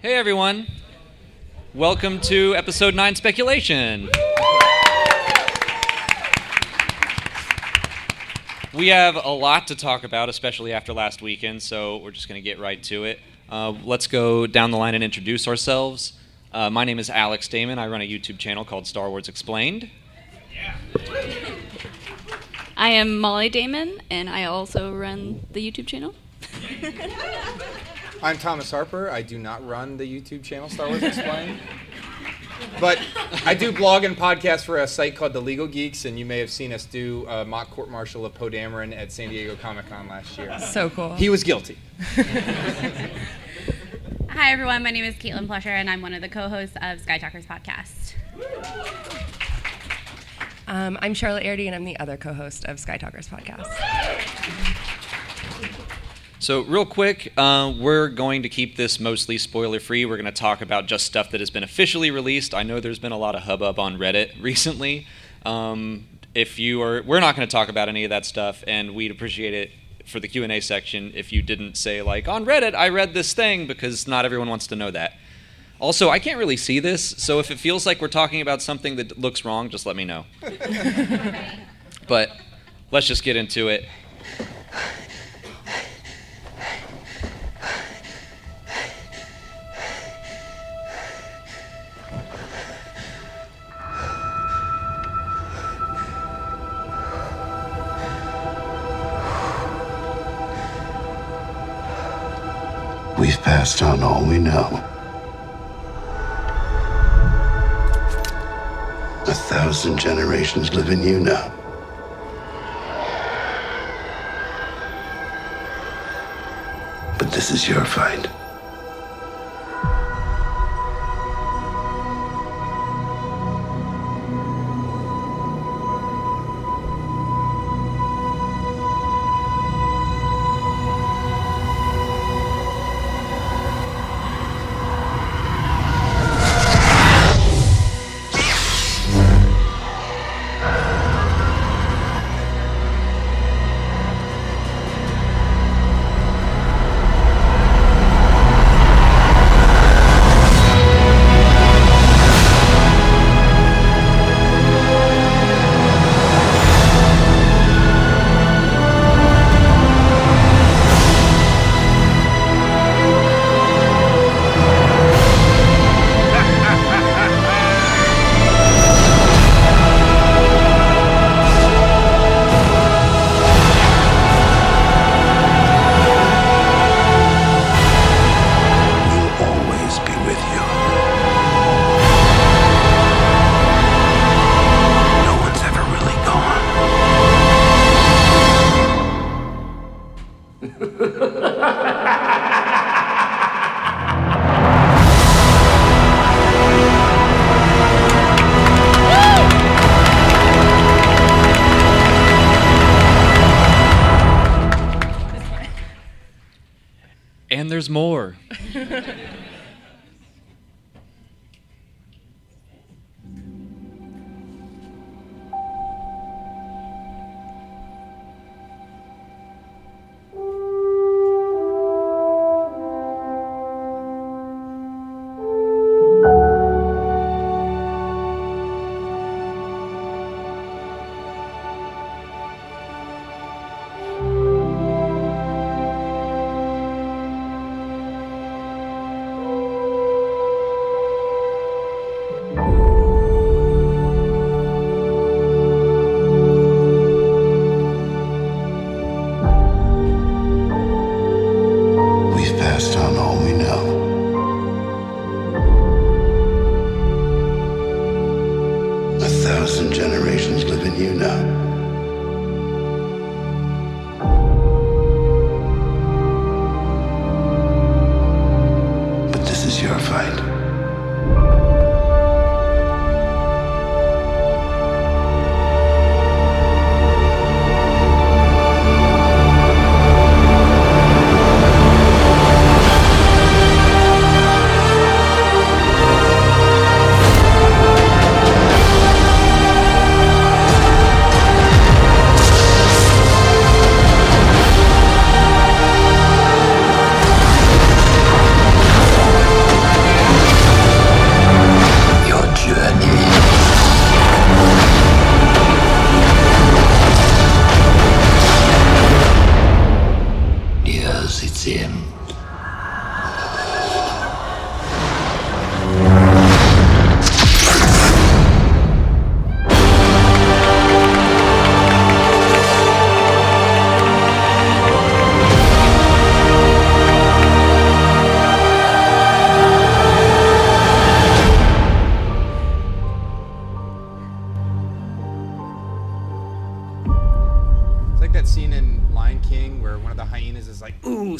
Hey everyone, welcome to episode 9 Speculation. We have a lot to talk about, especially after last weekend, so we're just going to get right to it. Let's go down the line and introduce ourselves. My name is Alex Damon. I run a YouTube channel called Star Wars Explained. I am Molly Damon, and I also run the YouTube channel. I'm Thomas Harper. I do not run the YouTube channel Star Wars Explained, but I do blog and podcast for a site called The Legal Geeks, and you may have seen us do a mock court-martial of Poe Dameron at San Diego Comic-Con last year. So cool. He was guilty. Hi, everyone. My name is Caitlin Plesher, and I'm one of the co-hosts of Sky Talkers Podcast. I'm Charlotte Airdy, and I'm the other co-host of Sky Talkers Podcast. So real quick, we're going to keep this mostly spoiler-free. We're going to talk about just stuff that has been officially released. I know there's been a lot of hubbub on Reddit recently. We're not going to talk about any of that stuff, and we'd appreciate it for the Q&A section if you didn't say, like, on Reddit, I read this thing, because not everyone wants to know that. Also, I can't really see this, so if it feels like we're talking about something that looks wrong, just let me know. But let's just get into it. We've passed on all we know. 1,000 generations live in you now. But this is your fight. And there's more.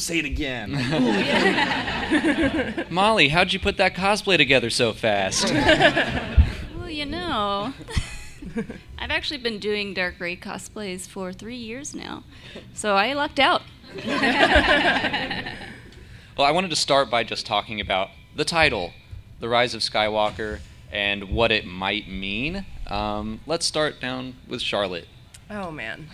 say it again. Molly, how'd you put that cosplay together so fast? Well, you know, I've actually been doing Dark Rey cosplays for 3 years now, so I lucked out. Well, I wanted to start by just talking about the title, The Rise of Skywalker, and what it might mean. Let's start down with Charlotte. Oh, man.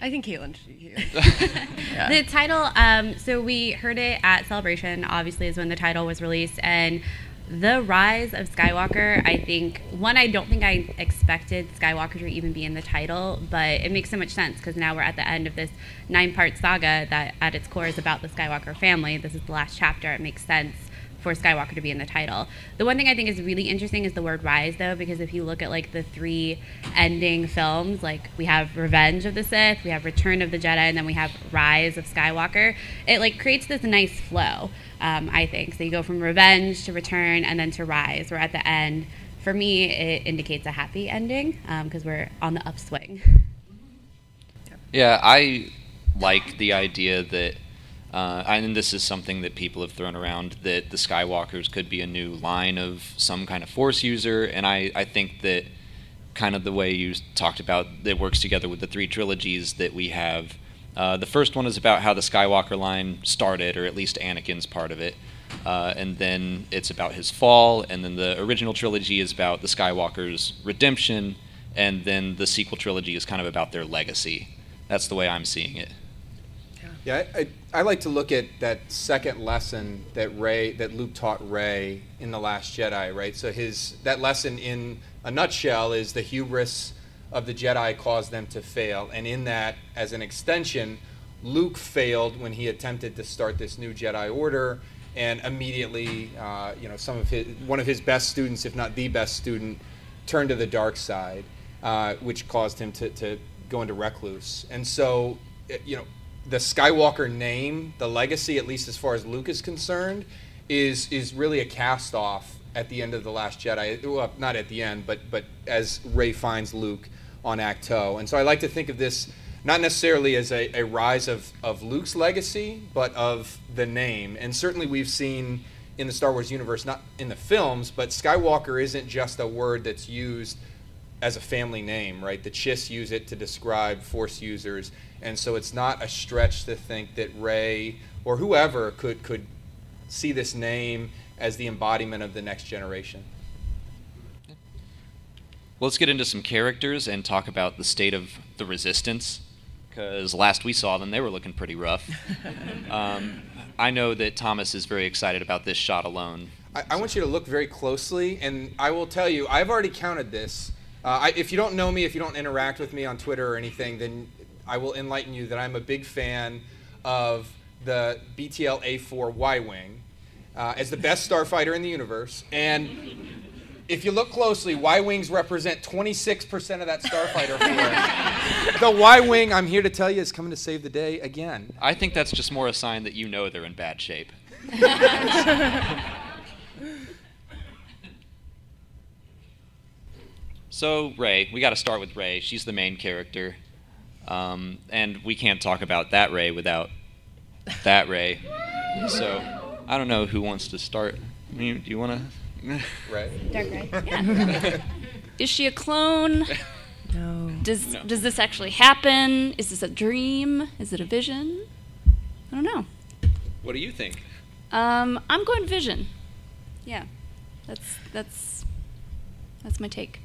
I think Caitlin should be here. Yeah. The title, so we heard it at Celebration, obviously, is when the title was released. And The Rise of Skywalker, I think, one, I don't think I expected Skywalker to even be in the title, but it makes so much sense because now we're at the end of this 9-part saga that at its core is about the Skywalker family. This is the last chapter. It makes sense for Skywalker to be in the title. The one thing I think is really interesting is the word rise, though, because if you look at like the 3 ending films, like we have Revenge of the Sith, we have Return of the Jedi, and then we have Rise of Skywalker, it like creates this nice flow, I think. So you go from Revenge to Return and then to Rise. We're at the end. For me, it indicates a happy ending because we're on the upswing. Yeah, I like the idea that and this is something that people have thrown around, that the Skywalkers could be a new line of some kind of Force user, and I think that kind of the way you talked about it works together with the 3 trilogies that we have. The first one is about how the Skywalker line started, or at least Anakin's part of it, and then it's about his fall, and then the original trilogy is about the Skywalker's redemption, and then the sequel trilogy is kind of about their legacy. That's the way I'm seeing it. Yeah, I like to look at that second lesson that Luke taught Rey in The Last Jedi, right? So that lesson in a nutshell is the hubris of the Jedi caused them to fail. And in that, as an extension, Luke failed when he attempted to start this new Jedi Order, and immediately one of his best students, if not the best student, turned to the dark side, which caused him to go into recluse. And so, the Skywalker name, the legacy, at least as far as Luke is concerned, is really a cast-off at the end of The Last Jedi. Well, not at the end, but as Rey finds Luke on Acto. And so I like to think of this not necessarily as a rise of Luke's legacy, but of the name. And certainly we've seen in the Star Wars universe, not in the films, but Skywalker isn't just a word that's used as a family name, right? The Chiss use it to describe Force users, and so it's not a stretch to think that Rey or whoever could see this name as the embodiment of the next generation. Let's get into some characters and talk about the state of the Resistance, because last we saw them, they were looking pretty rough. I know that Thomas is very excited about this shot alone. I want you to look very closely, and I will tell you, I've already counted this. If you don't know me, if you don't interact with me on Twitter or anything, then I will enlighten you that I'm a big fan of the BTL-A4 Y-Wing as the best starfighter in the universe. And if you look closely, Y-Wings represent 26% of that starfighter. The Y-Wing, I'm here to tell you, is coming to save the day again. I think that's just more a sign that you know they're in bad shape. So, Rey. We got to start with Rey. She's the main character. And we can't talk about that Rey without that Rey. So, I don't know who wants to start. Do you want to? Rey. Dark Rey. Yeah. Is she a clone? No. Does this actually happen? Is this a dream? Is it a vision? I don't know. What do you think? I'm going vision. Yeah. That's my take.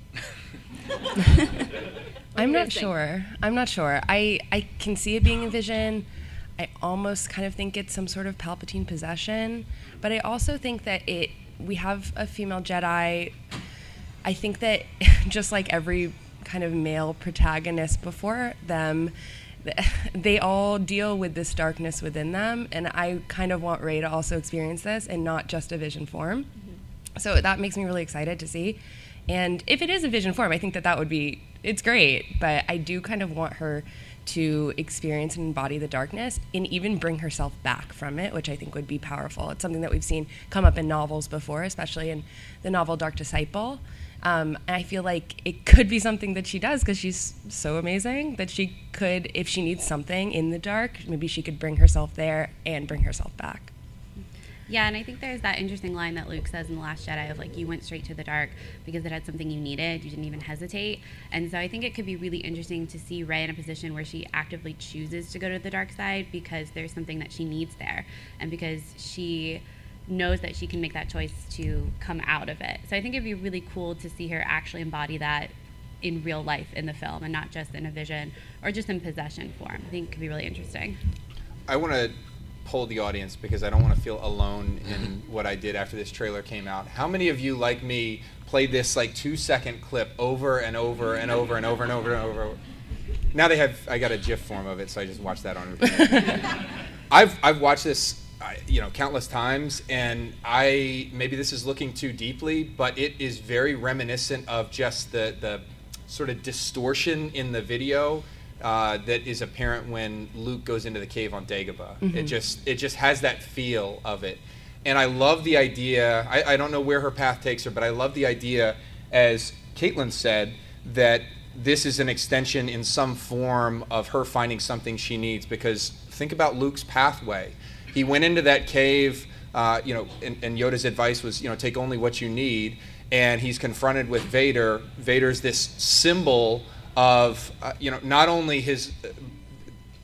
I'm not sure. I can see it being a vision. I almost kind of think it's some sort of Palpatine possession, but I also think that we have a female Jedi. I think that just like every kind of male protagonist before them, they all deal with this darkness within them, and I kind of want Rey to also experience this and not just a vision form. Mm-hmm. So that makes me really excited to see. And if it is a vision form, I think that would be, it's great, but I do kind of want her to experience and embody the darkness and even bring herself back from it, which I think would be powerful. It's something that we've seen come up in novels before, especially in the novel Dark Disciple, And I feel like it could be something that she does because she's so amazing that she could, if she needs something in the dark, maybe she could bring herself there and bring herself back. Yeah, and I think there's that interesting line that Luke says in The Last Jedi of, like, you went straight to the dark because it had something you needed. You didn't even hesitate. And so I think it could be really interesting to see Rey in a position where she actively chooses to go to the dark side because there's something that she needs there and because she knows that she can make that choice to come out of it. So I think it'd be really cool to see her actually embody that in real life in the film and not just in a vision or just in possession form. I think it could be really interesting. I want to poll the audience because I don't want to feel alone in what I did after this trailer came out. How many of you, like me, played this like 2-second clip over and over and over and over and over and over? Now they have, I got a GIF form of it, so I just watched that on repeat. I've watched this, you know, countless times, and maybe this is looking too deeply, but it is very reminiscent of just the sort of distortion in the video that is apparent when Luke goes into the cave on Dagobah. Mm-hmm. It just has that feel of it. And I love the idea, I don't know where her path takes her, but I love the idea, as Caitlin said, that this is an extension in some form of her finding something she needs, because think about Luke's pathway. He went into that cave, and Yoda's advice was, take only what you need, and he's confronted with Vader. Vader's this symbol of not only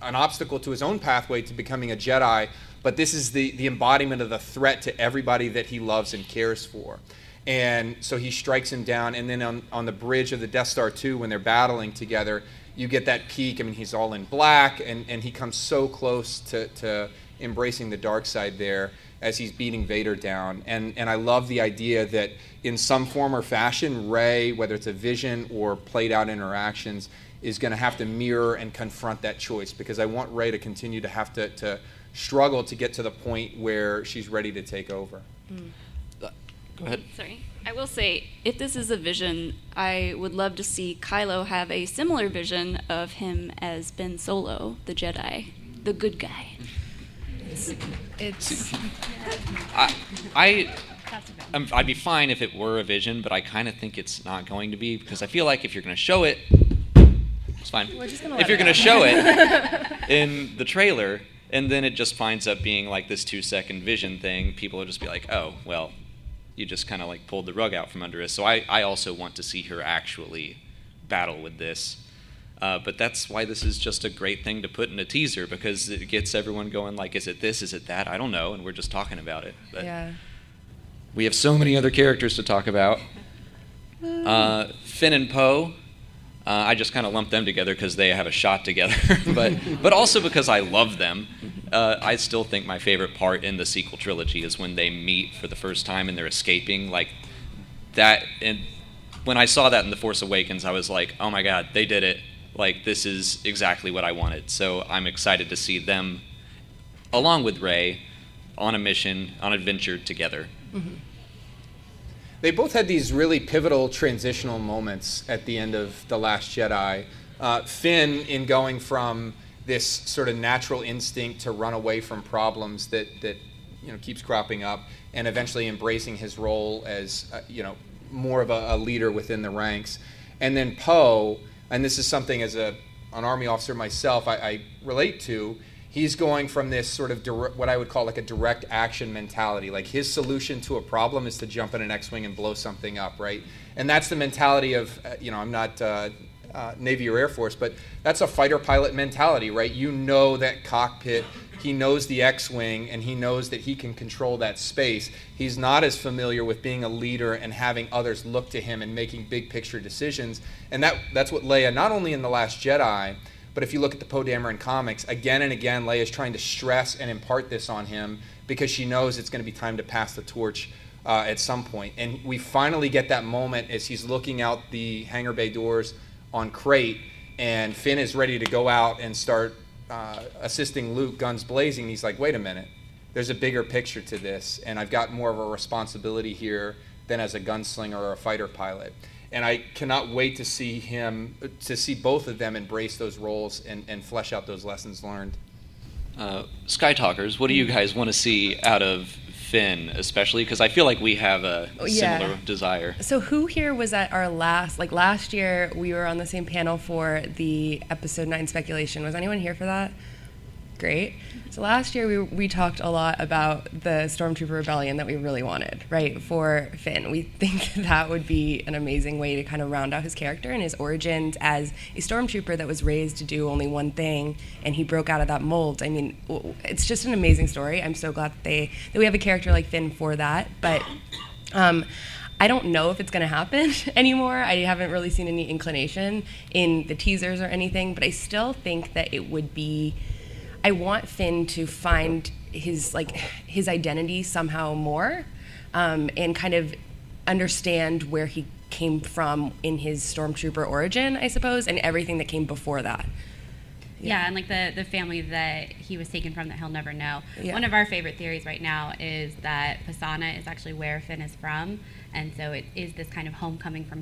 an obstacle to his own pathway to becoming a Jedi, but this is the embodiment of the threat to everybody that he loves and cares for. And so he strikes him down, and then on the bridge of the Death Star II, when they're battling together, you get that peak. I mean, he's all in black, and he comes so close to embracing the dark side there as he's beating Vader down. And I love the idea that in some form or fashion, Rey, whether it's a vision or played out interactions, is going to have to mirror and confront that choice, because I want Rey to continue to have to struggle to get to the point where she's ready to take over. Mm. Go ahead. Sorry. I will say, if this is a vision, I would love to see Kylo have a similar vision of him as Ben Solo, the Jedi, the good guy. It's I'd be fine if it were a vision, but I kind of think it's not going to be, because I feel like if you're going to show it, it's fine. If you're going to show it in the trailer, and then it just winds up being like this 2-second vision thing, people will just be like, oh, well, you just kind of like pulled the rug out from under us. So I also want to see her actually battle with this. But that's why this is just a great thing to put in a teaser, because it gets everyone going like, is it this, is it that? I don't know, and we're just talking about it. But yeah. We have so many other characters to talk about. Finn and Poe, I just kind of lumped them together because they have a shot together. but also because I love them. I still think my favorite part in the sequel trilogy is when they meet for the first time and they're escaping. Like that, and when I saw that in The Force Awakens, I was like, oh my god, they did it. Like, this is exactly what I wanted. So I'm excited to see them, along with Rey, on a mission, on an adventure together. Mm-hmm. They both had these really pivotal transitional moments at the end of The Last Jedi. Finn, in going from this sort of natural instinct to run away from problems that keeps cropping up, and eventually embracing his role as more of a leader within the ranks. And then Poe, and this is something as an Army officer myself I relate to, he's going from this sort of what I would call like a direct action mentality. Like, his solution to a problem is to jump in an X-Wing and blow something up, right? And that's the mentality of, I'm not Navy or Air Force, but that's a fighter pilot mentality, right? You know that cockpit, he knows the X-Wing, and he knows that he can control that space. He's not as familiar with being a leader and having others look to him and making big picture decisions. And that's what Leia, not only in The Last Jedi, but if you look at the Poe Dameron comics, again and again, Leia is trying to stress and impart this on him because she knows it's going to be time to pass the torch at some point. And we finally get that moment as he's looking out the hangar bay doors on Crate, and Finn is ready to go out and start assisting Luke, guns blazing. He's like, wait a minute, there's a bigger picture to this, and I've got more of a responsibility here than as a gunslinger or a fighter pilot. And I cannot wait to see both of them embrace those roles and flesh out those lessons learned. Sky Talkers, what do you guys want to see out of Finn, especially, because I feel like we have a similar desire. So who here was at our last year we were on the same panel for the episode 9 speculation. Was anyone here for that? Great. So last year we talked a lot about the Stormtrooper Rebellion that we really wanted, right, for Finn. We think that would be an amazing way to kind of round out his character and his origins as a Stormtrooper that was raised to do only one thing, and he broke out of that mold. I mean, it's just an amazing story. I'm so glad that we have a character like Finn for that, but I don't know if it's going to happen anymore. I haven't really seen any inclination in the teasers or anything, but I still think that it would be... I want Finn to find his identity somehow more, and kind of understand where he came from in his Stormtrooper origin, I suppose, and everything that came before that. Yeah, and like the family that he was taken from that he'll never know. Yeah. One of our favorite theories right now is that Pasaana is actually where Finn is from, and so it is this kind of homecoming for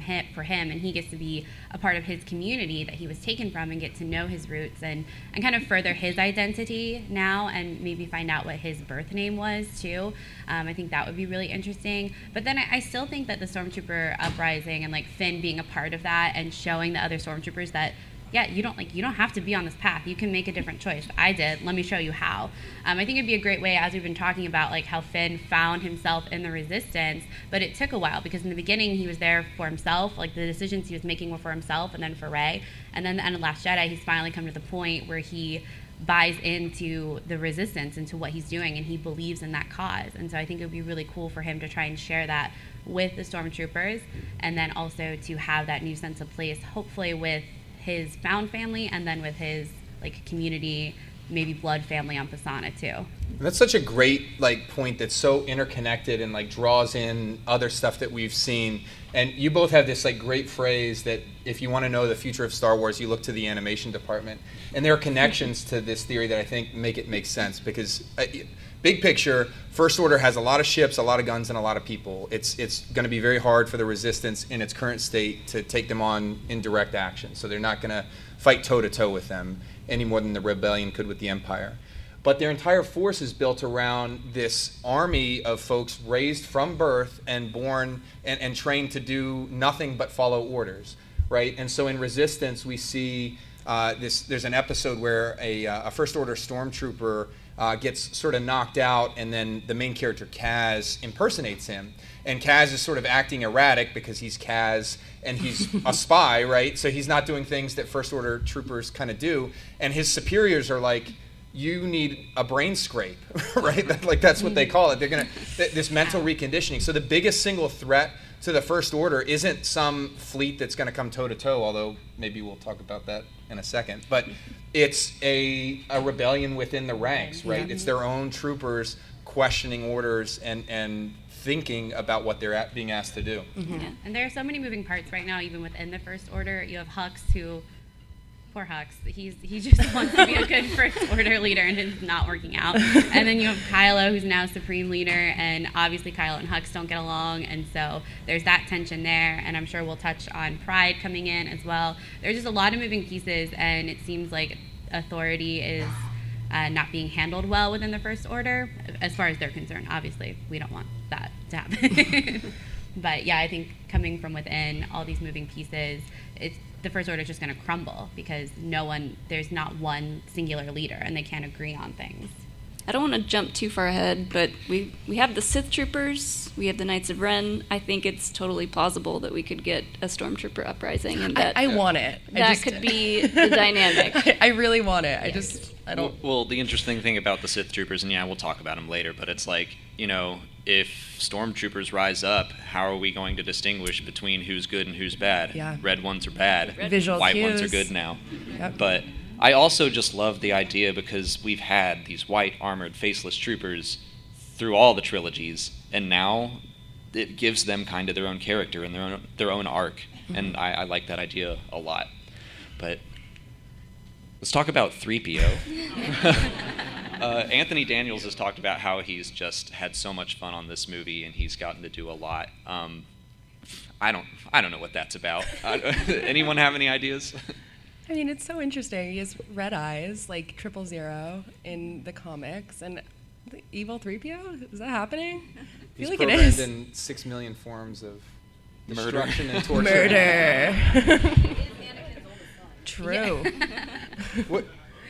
him, and he gets to be a part of his community that he was taken from and get to know his roots and kind of further his identity now and maybe find out what his birth name was, too. I think that would be really interesting. But then I still think that the Stormtrooper uprising and like Finn being a part of that and showing the other Stormtroopers that you don't have to be on this path. You can make a different choice. I did. Let me show you how. I think it'd be a great way, as we've been talking about, like how Finn found himself in the Resistance, but it took a while because in the beginning he was there for himself, like the decisions he was making were for himself and then for Rey. And then the end of Last Jedi, he's finally come to the point where he buys into the Resistance, into what he's doing, and he believes in that cause. And so I think it would be really cool for him to try and share that with the Stormtroopers and then also to have that new sense of place, hopefully with his found family, and then with his like community, maybe blood family on Pasaana too. That's such a great like point that's so interconnected and like draws in other stuff that we've seen. And you both have this like great phrase that if you want to know the future of Star Wars, you look to the animation department. And there are connections to this theory that I think make it make sense because big picture, First Order has a lot of ships, a lot of guns, and a lot of people. It's going to be very hard for the Resistance in its current state to take them on in direct action. So they're not going to fight toe-to-toe with them any more than the Rebellion could with the Empire. But their entire force is built around this army of folks raised from birth and born and trained to do nothing but follow orders, right? And so in Resistance, we see there's an episode where a First Order Stormtrooper gets sort of knocked out, and then the main character, Kaz, impersonates him. And Kaz is sort of acting erratic because he's Kaz, and he's a spy, right? So he's not doing things that First Order troopers kind of do. And his superiors are like, you need a brain scrape, right? That's what they call it. They're gonna this mental reconditioning. So the biggest single threat to the First Order isn't some fleet that's gonna come toe-to-toe, although maybe we'll talk about that in a second. But it's a rebellion within the ranks, right? Yeah. It's their own troopers questioning orders and thinking about what they're being asked to do. Mm-hmm. Yeah. And there are so many moving parts right now, even within the First Order. You have Hux who... Poor Hux. He just wants to be a good First Order leader, and it's not working out. And then you have Kylo, who's now Supreme Leader, and obviously Kylo and Hux don't get along, and so there's that tension there, and I'm sure we'll touch on Pride coming in as well. There's just a lot of moving pieces, and it seems like authority is not being handled well within the First Order, as far as they're concerned. Obviously, we don't want that to happen. But, yeah, I think coming from within, all these moving pieces, the First Order is just going to crumble because there's not one singular leader, and they can't agree on things. I don't want to jump too far ahead, but we have the Sith Troopers, we have the Knights of Ren. I think it's totally plausible that we could get a Stormtrooper uprising, and that I want it. That could be the dynamic. I really want it. Yeah. I don't. Well, the interesting thing about the Sith Troopers, and yeah, we'll talk about them later, but it's like, you know, if Stormtroopers rise up, how are we going to distinguish between who's good and who's bad? Yeah. Red ones are bad. Visual White cues. Ones are good now. Yep. But I also just love the idea because we've had these white armored faceless troopers through all the trilogies, and now it gives them kind of their own character and their own arc, and I like that idea a lot. But let's talk about 3PO. Anthony Daniels has talked about how he's just had so much fun on this movie and he's gotten to do a lot. I don't know what that's about. Anyone have any ideas? I mean, it's so interesting. He has red eyes, like 000 in the comics, and the evil 3PO? Is that happening? I feel like it is. He's programmed in 6 million forms of destruction and torture. Murder. Anakin's oldest son. True. Yeah.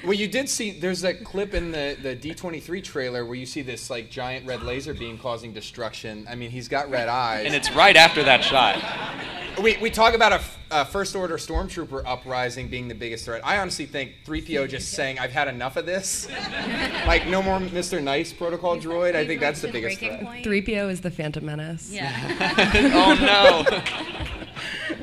Well, you did see, there's that clip in the D23 trailer where you see this, like, giant red laser beam causing destruction. I mean, he's got red eyes. And it's right after that shot. We talk about a First Order Stormtrooper uprising being the biggest threat. I honestly think 3PO just saying, I've had enough of this. Like, no more Mr. Nice protocol droid. I think that's the biggest threat. 3PO is the Phantom Menace. Yeah. Oh, no.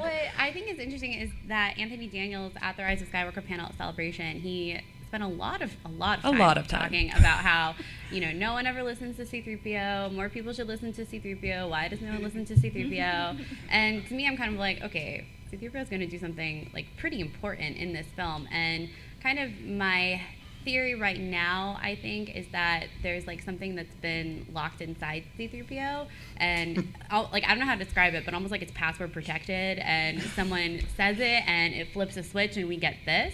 What I think is interesting is that Anthony Daniels at the Rise of Skywalker panel at Celebration, he spent a lot of time talking about how, you know, no one ever listens to C-3PO, more people should listen to C-3PO, why does no one listen to C-3PO? And to me, I'm kind of like, okay, C-3PO is going to do something, like, pretty important in this film. And kind of my theory right now, I think, is that there's, like, something that's been locked inside C-3PO, and I don't know how to describe it, but almost like it's password protected, and someone says it, and it flips a switch, and we get this.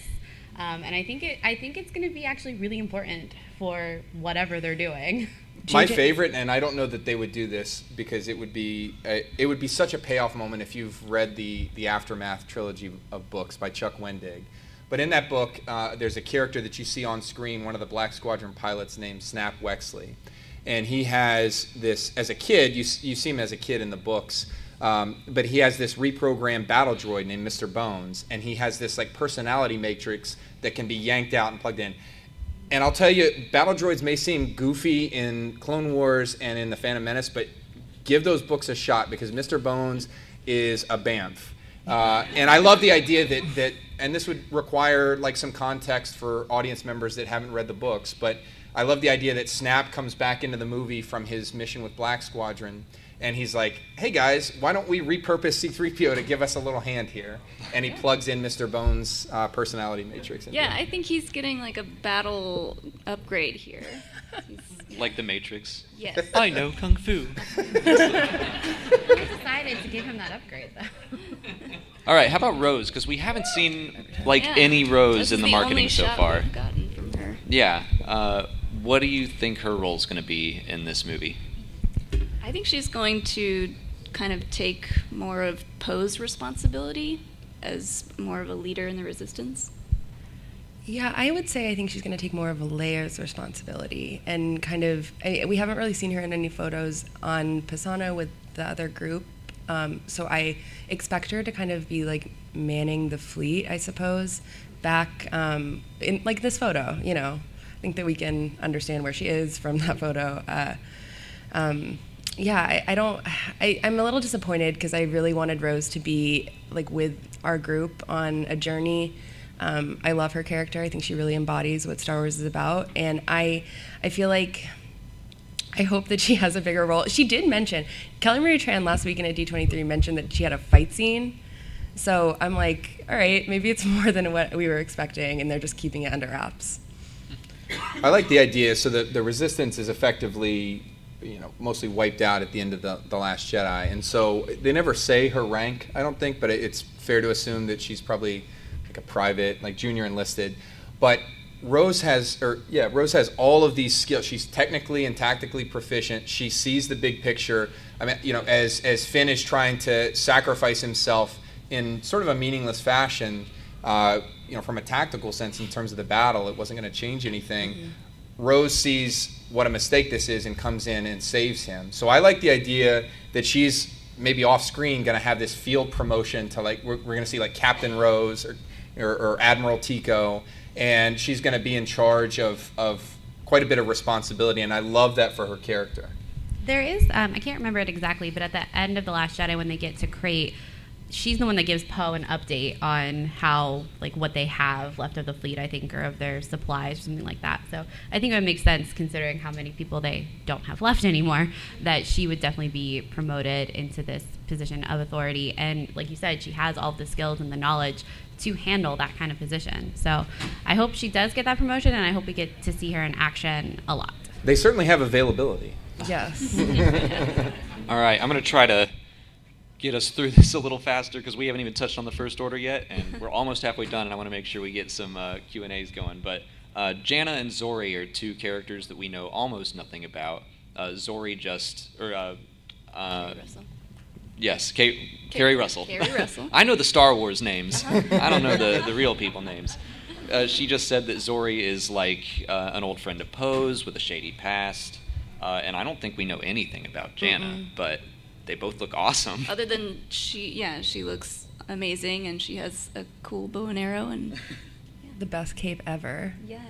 And I think it's going to be actually really important for whatever they're doing. My favorite, and I don't know that they would do this because it would be such a payoff moment if you've read the Aftermath trilogy of books by Chuck Wendig. But in that book, there's a character that you see on screen, one of the Black Squadron pilots named Snap Wexley. And he has this, as a kid, you see him as a kid in the books, but he has this reprogrammed battle droid named Mr. Bones, and he has this, like, personality matrix that can be yanked out and plugged in. And I'll tell you, battle droids may seem goofy in Clone Wars and in The Phantom Menace, but give those books a shot because Mr. Bones is a bamf. And I love the idea that and this would require, like, some context for audience members that haven't read the books, but I love the idea that Snap comes back into the movie from his mission with Black Squadron, and he's like, hey guys, why don't we repurpose C-3PO to give us a little hand here? And he plugs in Mr. Bones' personality matrix. Yeah, I think he's getting, like, a battle upgrade here. Like the Matrix. Yes. I know Kung Fu. We decided to give him that upgrade, though. All right, how about Rose? Because we haven't seen, like, any Rose in the marketing so far. That's the only shot we've gotten from her. Yeah. What do you think her role's going to be in this movie? I think she's going to kind of take more of Poe's responsibility as more of a leader in the Resistance. Yeah, I would say I think she's going to take more of a Leia's responsibility and kind of... we haven't really seen her in any photos on Pasaana with the other group, so I expect her to kind of be, like, manning the fleet, I suppose, back in, like, this photo, you know. I think that we can understand where she is from that photo. Yeah, I'm a little disappointed because I really wanted Rose to be, like, with our group on a journey. I love her character. I think she really embodies what Star Wars is about. And I feel like I hope that she has a bigger role. She did mention, Kelly Marie Tran last week in a D23 mentioned that she had a fight scene. So I'm like, all right, maybe it's more than what we were expecting, and they're just keeping it under wraps. I like the idea. So the Resistance is effectively, you know, mostly wiped out at the end of the Last Jedi. And so they never say her rank, I don't think, but it's fair to assume that she's probably like a private, like junior enlisted. But Rose has all of these skills. She's technically and tactically proficient. She sees the big picture. I mean, you know, as Finn is trying to sacrifice himself in sort of a meaningless fashion, you know, from a tactical sense in terms of the battle, it wasn't going to change anything. Mm-hmm. Rose sees what a mistake this is and comes in and saves him. So I like the idea that she's maybe off screen going to have this field promotion to, like, we're going to see, like, Captain Rose or Admiral Tico, and she's going to be in charge of quite a bit of responsibility, and I love that for her character. There is, I can't remember it exactly, but at the end of The Last Jedi when they get to Crate, she's the one that gives Poe an update on how, like, what they have left of the fleet, I think, or of their supplies or something like that. So I think it would make sense, considering how many people they don't have left anymore, that she would definitely be promoted into this position of authority. And like you said, she has all the skills and the knowledge to handle that kind of position. So I hope she does get that promotion, and I hope we get to see her in action a lot. They certainly have availability. Yes. All right, I'm going to try to get us through this a little faster because we haven't even touched on the First Order yet, and we're almost halfway done, and I want to make sure we get some Q&As going. But Jannah and Zorii are two characters that we know almost nothing about. Zorii just... Yes, Carrie Russell. Carrie Russell. I know the Star Wars names. Uh-huh. I don't know the real people names. She just said that Zorii is like an old friend of Poe's with a shady past, and I don't think we know anything about Jannah, but they both look awesome. Other than she looks amazing, and she has a cool bow and arrow and the best cape ever. Yeah.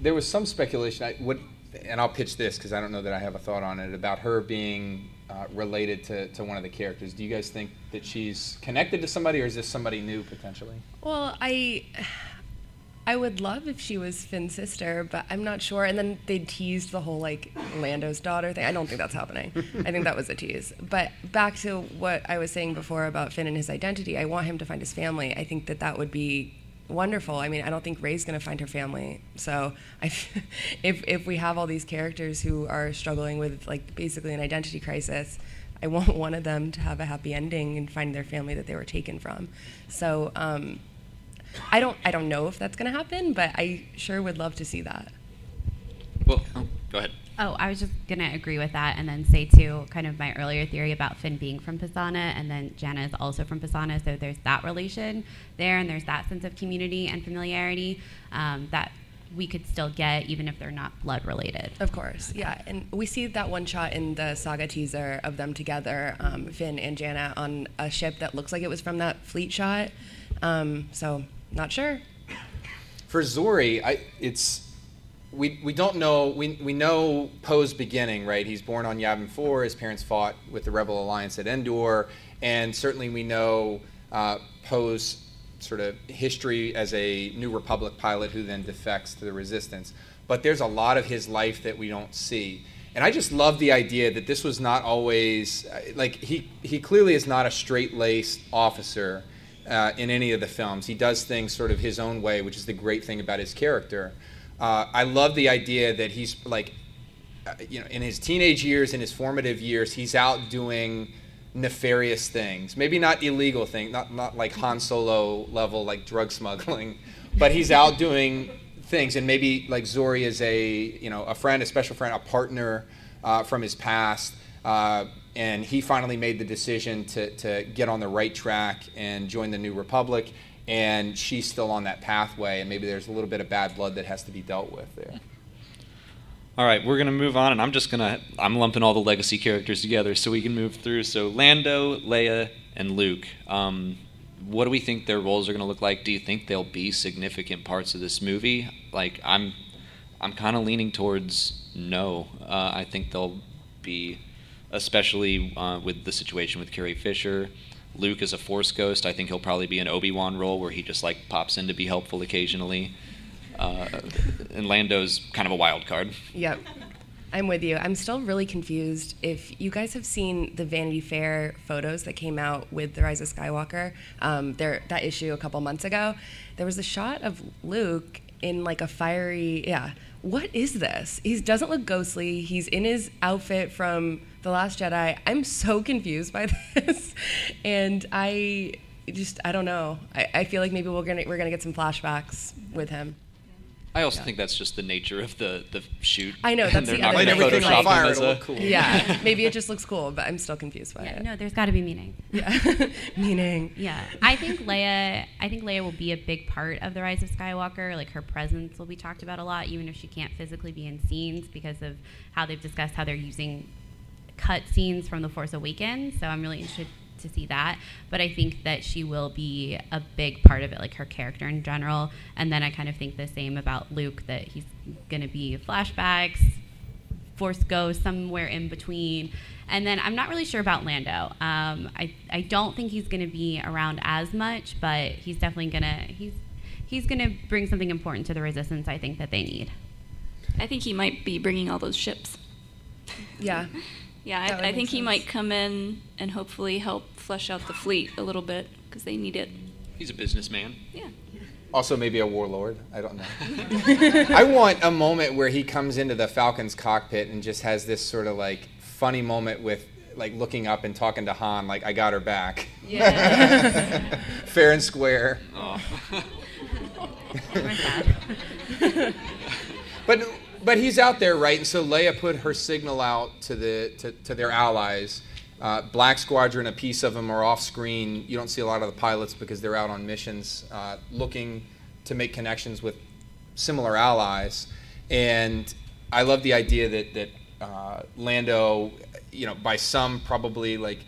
There was some speculation. And I'll pitch this because I don't know that I have a thought on it about her being related to one of the characters. Do you guys think that she's connected to somebody, or is this somebody new potentially? Well, I would love if she was Finn's sister, but I'm not sure. And then they teased the whole like Lando's daughter thing. I don't think that's happening. I think that was a tease. But back to what I was saying before about Finn and his identity, I want him to find his family. I think that would be wonderful. I mean, I don't think Rey's going to find her family. So if we have all these characters who are struggling with like basically an identity crisis, I want one of them to have a happy ending and find their family that they were taken from. So I don't know if that's going to happen, but I sure would love to see that. Well, go ahead. Oh, I was just going to agree with that and then say, too, kind of my earlier theory about Finn being from Pasaana, and then Jannah is also from Pasaana, so there's that relation there, and there's that sense of community and familiarity that we could still get even if they're not blood-related. Of course, yeah. And we see that one shot in the saga teaser of them together, Finn and Jannah, on a ship that looks like it was from that fleet shot. So, not sure. For Zorii, We don't know. We know Poe's beginning, right? He's born on Yavin 4. His parents fought with the Rebel Alliance at Endor, and certainly we know Poe's sort of history as a New Republic pilot who then defects to the Resistance. But there's a lot of his life that we don't see, and I just love the idea that this was not always like he clearly is not a straight-laced officer in any of the films. He does things sort of his own way, which is the great thing about his character. I love the idea that he's like, in his teenage years, in his formative years, he's out doing nefarious things. Maybe not illegal things, not like Han Solo level, like drug smuggling, but he's out doing things. And maybe like Zorii is a friend, a special friend, a partner from his past, and he finally made the decision to get on the right track and join the New Republic. And she's still on that pathway, and maybe there's a little bit of bad blood that has to be dealt with there. All right, we're going to move on, and I'm lumping all the legacy characters together so we can move through. So Lando, Leia, and Luke, what do we think their roles are going to look like? Do you think they'll be significant parts of this movie? Like, I'm kind of leaning towards no. I think they'll be, especially with the situation with Carrie Fisher. Luke is a Force ghost. I think he'll probably be an Obi-Wan role where he just like pops in to be helpful occasionally. And Lando's kind of a wild card. Yep. I'm with you. I'm still really confused. If you guys have seen the Vanity Fair photos that came out with The Rise of Skywalker, that issue a couple months ago, there was a shot of Luke in like a fiery, What is this? He doesn't look ghostly. He's in his outfit from The Last Jedi. I'm so confused by this. And I don't know. I feel like maybe we're gonna get some flashbacks with him. I also think that's just the nature of the shoot. I know, that's the other thing. Everything's on fire, it'll look cool. Yeah, maybe it just looks cool, but I'm still confused by it. No, there's got to be meaning. Yeah, meaning. Yeah, I think Leia will be a big part of The Rise of Skywalker. Like her presence will be talked about a lot, even if she can't physically be in scenes because of how they've discussed how they're using cut scenes from The Force Awakens. So I'm really interested to see that, but I think that she will be a big part of it, like her character in general. And then I kind of think the same about Luke, that he's going to be flashbacks, Force ghost, somewhere in between. And then I'm not really sure about Lando. I don't think he's going to be around as much, but he's definitely he's going to bring something important to the Resistance, I think, that they need. I think he might be bringing all those ships. Yeah. Yeah, I think he might come in and hopefully help flesh out the fleet a little bit because they need it. He's a businessman. Yeah. Also maybe a warlord. I don't know. I want a moment where he comes into the Falcon's cockpit and just has this sort of like funny moment with like looking up and talking to Han like, I got her back. Yeah. Fair and square. Oh. My dad. But he's out there, right? And so Leia put her signal out to their allies. Black Squadron, a piece of them are off screen. You don't see a lot of the pilots because they're out on missions looking to make connections with similar allies. And I love the idea that Lando, you know, by some probably like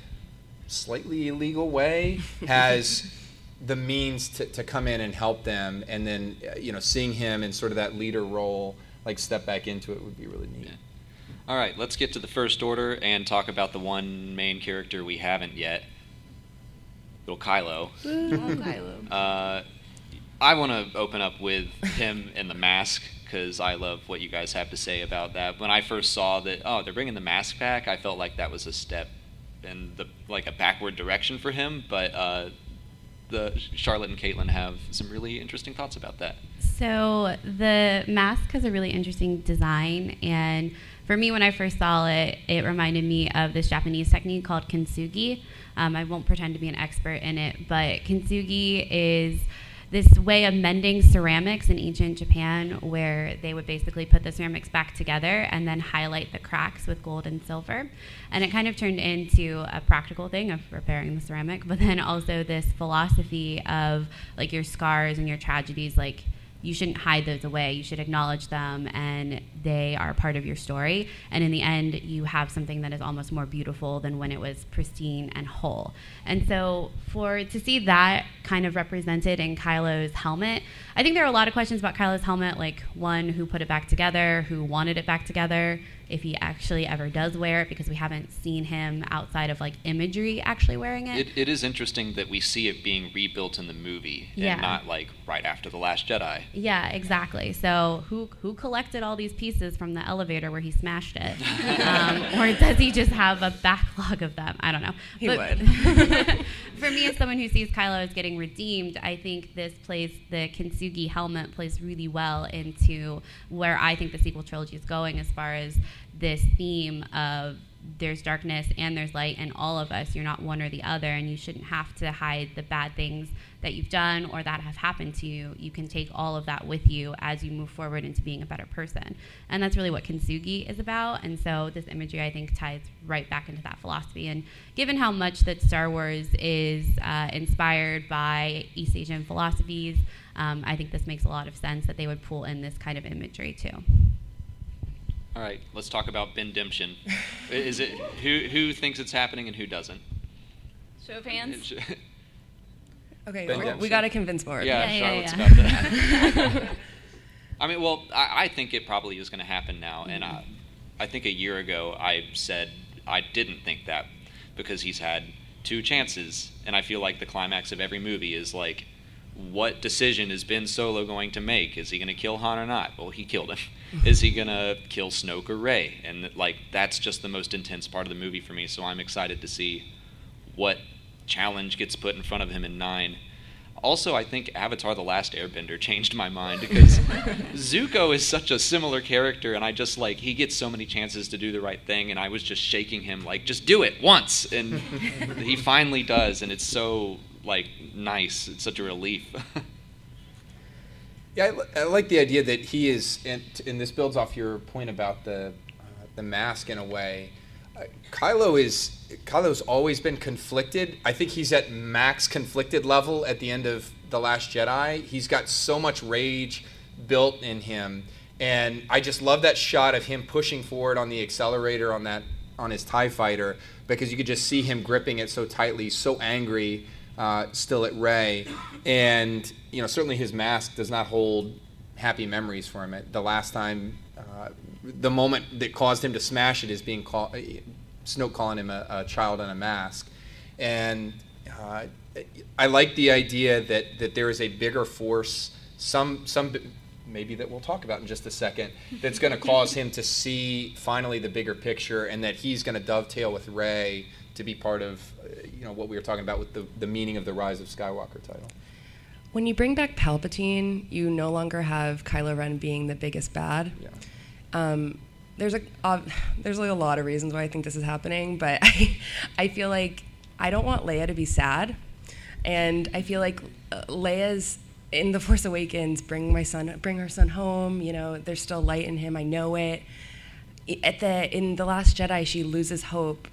slightly illegal way, has the means to come in and help them. And then, you know, seeing him in sort of that leader role, like step back into it, would be really neat. Yeah. All right, let's get to the First Order and talk about the one main character we haven't yet, little Kylo. Kylo. I want to open up with him and the mask, because I love what you guys have to say about that. When I first saw that, oh, they're bringing the mask back, I felt like that was a step in the like a backward direction for him, but the Charlotte and Caitlin have some really interesting thoughts about that. So the mask has a really interesting design, and for me, when I first saw it, it reminded me of this Japanese technique called kintsugi. I won't pretend to be an expert in it, but kintsugi is this way of mending ceramics in ancient Japan, where they would basically put the ceramics back together and then highlight the cracks with gold and silver. And it kind of turned into a practical thing of repairing the ceramic, but then also this philosophy of like your scars and your tragedies, like you shouldn't hide those away. You should acknowledge them, and they are part of your story. And in the end, you have something that is almost more beautiful than when it was pristine and whole. And so to see that kind of represented in Kylo's helmet, I think there are a lot of questions about Kylo's helmet, like one, who put it back together, who wanted it back together, if he actually ever does wear it, because we haven't seen him outside of like imagery actually wearing it. It is interesting that we see it being rebuilt in the movie and not like right after The Last Jedi. Yeah, exactly. So who collected all these pieces from the elevator where he smashed it? Or does he just have a backlog of them? I don't know. He would. For me, as someone who sees Kylo as getting redeemed, I think the kintsugi helmet plays really well into where I think the sequel trilogy is going, as far as this theme of there's darkness and there's light in all of us. You're not one or the other, and you shouldn't have to hide the bad things that you've done or that have happened to you. You can take all of that with you as you move forward into being a better person. And that's really what kintsugi is about. And so this imagery, I think, ties right back into that philosophy. And given how much that Star Wars is inspired by East Asian philosophies, I think this makes a lot of sense that they would pull in this kind of imagery too. All right, let's talk about Ben Demption. Is it who thinks it's happening and who doesn't? Show of hands. Okay, we got to convince more. Yeah, Charlotte's about that. I mean, well, I think it probably is going to happen now, and I think a year ago I said I didn't think that, because he's had two chances, and I feel like the climax of every movie is like, what decision is Ben Solo going to make? Is he going to kill Han or not? Well, he killed him. Is he going to kill Snoke or Rey? And like that's just the most intense part of the movie for me, so I'm excited to see what challenge gets put in front of him in 9. Also, I think Avatar The Last Airbender changed my mind, because Zuko is such a similar character, and I just like, he gets so many chances to do the right thing, and I was just shaking him like, just do it once! And he finally does, and it's so like nice. It's such a relief. Yeah, I like the idea that he is, and this builds off your point about the mask in a way. Kylo's always been conflicted. I think he's at max conflicted level at the end of The Last Jedi. He's got so much rage built in him, and I just love that shot of him pushing forward on the accelerator on his TIE fighter, because you could just see him gripping it so tightly, so angry. Still at Rey, and you know, certainly his mask does not hold happy memories for him. The last time, the moment that caused him to smash it is being called Snoke calling him a child in a mask, and I like the idea that there is a bigger force, some maybe that we'll talk about in just a second, that's going to cause him to see finally the bigger picture, and that he's going to dovetail with Rey to be part of, you know, what we were talking about with the meaning of the Rise of Skywalker title. When you bring back Palpatine, you no longer have Kylo Ren being the biggest bad. Yeah. There's like a lot of reasons why I think this is happening, but I feel like I don't want Leia to be sad, and I feel like Leia's in The Force Awakens, bring her son home. You know, there's still light in him. I know it. In The Last Jedi, she loses hope,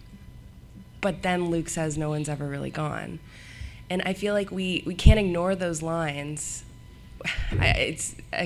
but then Luke says no one's ever really gone. And I feel like we can't ignore those lines. I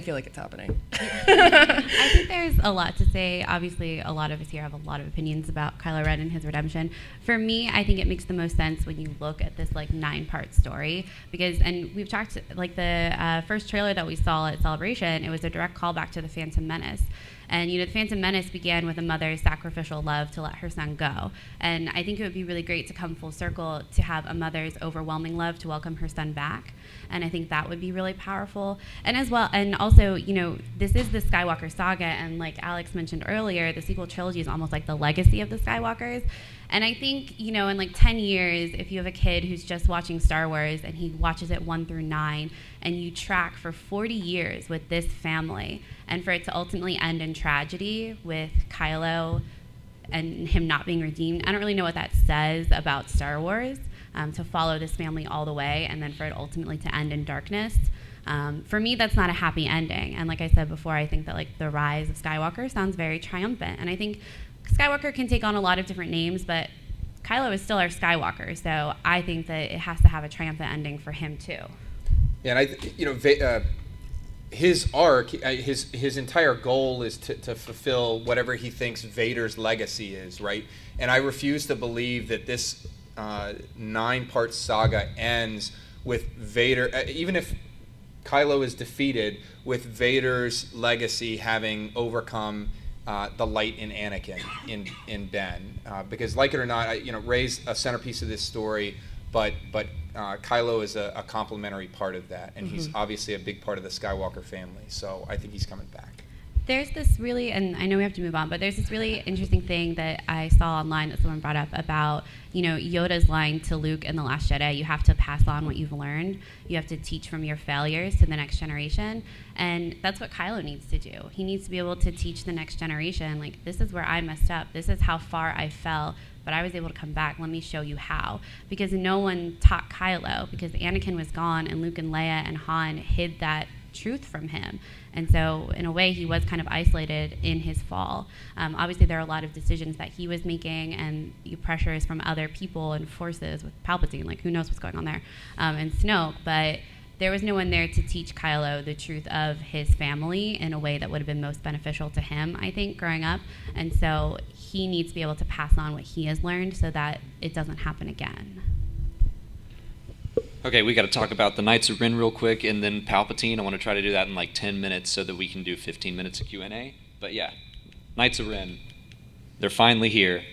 feel like it's happening. I think there's a lot to say. Obviously, a lot of us here have a lot of opinions about Kylo Ren and his redemption. For me, I think it makes the most sense when you look at this like 9-part story, because, and we've talked, like the first trailer that we saw at Celebration, it was a direct callback to The Phantom Menace. And, you know, The Phantom Menace began with a mother's sacrificial love to let her son go. And I think it would be really great to come full circle to have a mother's overwhelming love to welcome her son back. And I think that would be really powerful. And as well, and also, you know, this is the Skywalker saga. And like Alex mentioned earlier, the sequel trilogy is almost like the legacy of the Skywalkers. And I think, you know, in like 10 years, if you have a kid who's just watching Star Wars and he watches it 1 through 9, and you track for 40 years with this family, and for it to ultimately end in tragedy with Kylo and him not being redeemed, I don't really know what that says about Star Wars, to follow this family all the way, and then for it ultimately to end in darkness. For me, that's not a happy ending. And like I said before, I think that like The Rise of Skywalker sounds very triumphant. And I think Skywalker can take on a lot of different names, but Kylo is still our Skywalker, so I think that it has to have a triumphant ending for him too. Yeah, and his arc, his entire goal is to fulfill whatever he thinks Vader's legacy is, right? And I refuse to believe that this 9-part saga ends with Vader, even if Kylo is defeated, with Vader's legacy having overcome the light in Anakin, in Ben, because like it or not, Rey's a centerpiece of this story, but Kylo is a complementary part of that, and he's obviously a big part of the Skywalker family. So I think he's coming back. There's this really, and I know we have to move on, but there's this really interesting thing that I saw online that someone brought up about, you know, Yoda's line to Luke in The Last Jedi, you have to pass on what you've learned. You have to teach from your failures to the next generation. And that's what Kylo needs to do. He needs to be able to teach the next generation, like, this is where I messed up. This is how far I fell, but I was able to come back. Let me show you how. Because no one taught Kylo, because Anakin was gone, and Luke and Leia and Han hid that truth from him. And so in a way he was kind of isolated in his fall. Obviously there are a lot of decisions that he was making, and the pressures from other people and forces with Palpatine, like who knows what's going on there, and Snoke, but there was no one there to teach Kylo the truth of his family in a way that would have been most beneficial to him, I think, growing up. And so he needs to be able to pass on what he has learned so that it doesn't happen again. Okay, we got to talk about the Knights of Ren real quick, and then Palpatine. I want to try to do that in like 10 minutes so that we can do 15 minutes of Q&A. But yeah, Knights of Ren, they're finally here.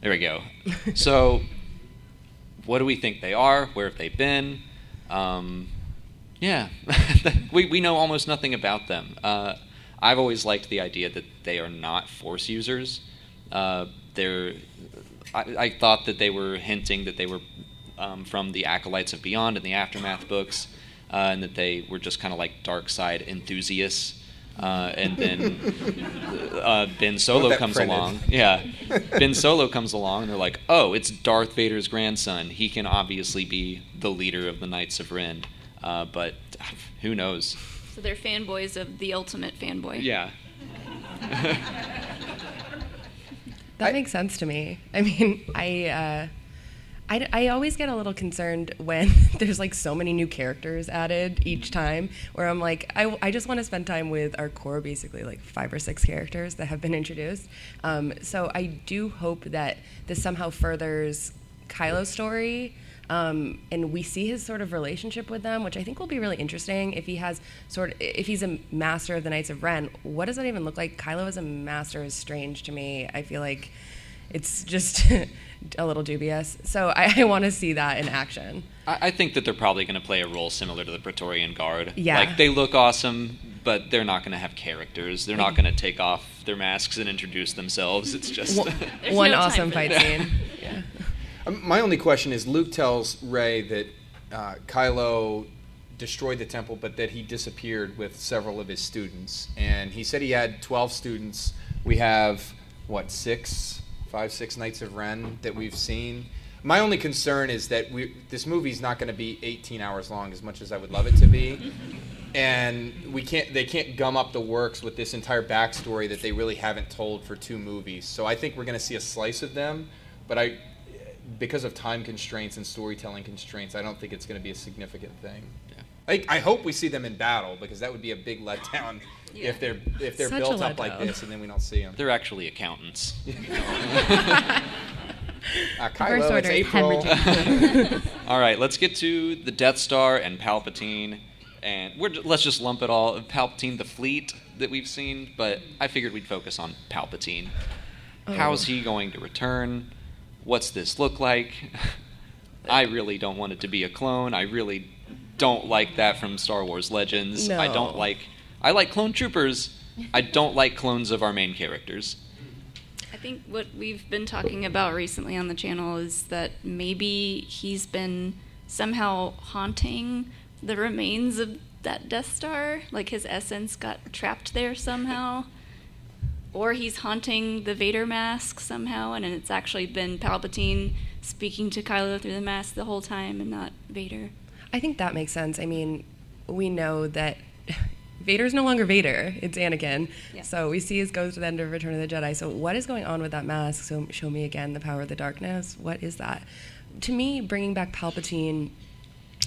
There we go. So what do we think they are? Where have they been? Yeah, we know almost nothing about them. I've always liked the idea that they are not Force users. I thought that they were hinting that they were from the Acolytes of Beyond and the Aftermath books, and that they were just kind of like dark side enthusiasts. And then Ben Solo comes along. Yeah, Ben Solo comes along, and they're like, oh, it's Darth Vader's grandson. He can obviously be the leader of the Knights of Ren, but who knows? So they're fanboys of the ultimate fanboy. Yeah. That makes sense to me. I mean, I always get a little concerned when there's like so many new characters added each time, where I'm like, I just want to spend time with our core, basically like 5 or 6 characters that have been introduced. So I do hope that this somehow furthers Kylo's story, and we see his sort of relationship with them, which I think will be really interesting. If he's a master of the Knights of Ren, what does that even look like? Kylo as a master is strange to me. I feel like it's just a little dubious. So I want to see that in action. I think that they're probably going to play a role similar to the Praetorian Guard. Yeah. Like, they look awesome, but they're not going to have characters. They're not going to take off their masks and introduce themselves. It's just one awesome fight scene. Yeah. My only question is, Luke tells Rey that Kylo destroyed the temple, but that he disappeared with several of his students. And he said he had 12 students. We have, 5, 6 Knights of Ren that we've seen. My only concern is that this movie's not going to be 18 hours long, as much as I would love it to be. And they can't gum up the works with this entire backstory that they really haven't told for two movies. So I think we're going to see a slice of them, but because of time constraints and storytelling constraints, I don't think it's going to be a significant thing. Yeah. I hope we see them in battle, because that would be a big letdown if they're such built up like this and then we don't see them. They're actually accountants. Kylo, it's April. All right, let's get to the Death Star and Palpatine. And let's just lump it all, Palpatine, the fleet that we've seen, but I figured we'd focus on Palpatine. Oh. How's he going to return? What's this look like? I really don't want it to be a clone. I really don't like that from Star Wars Legends. No. I like clone troopers. I don't like clones of our main characters. I think what we've been talking about recently on the channel is that maybe he's been somehow haunting the remains of that Death Star, like his essence got trapped there somehow, or he's haunting the Vader mask somehow, and it's actually been Palpatine speaking to Kylo through the mask the whole time and not Vader. I think that makes sense. I mean, we know that Vader's no longer Vader, it's Anakin. Yeah. So we see his ghost at the end of Return of the Jedi. So what is going on with that mask? So show me again the power of the darkness. What is that? To me, bringing back Palpatine,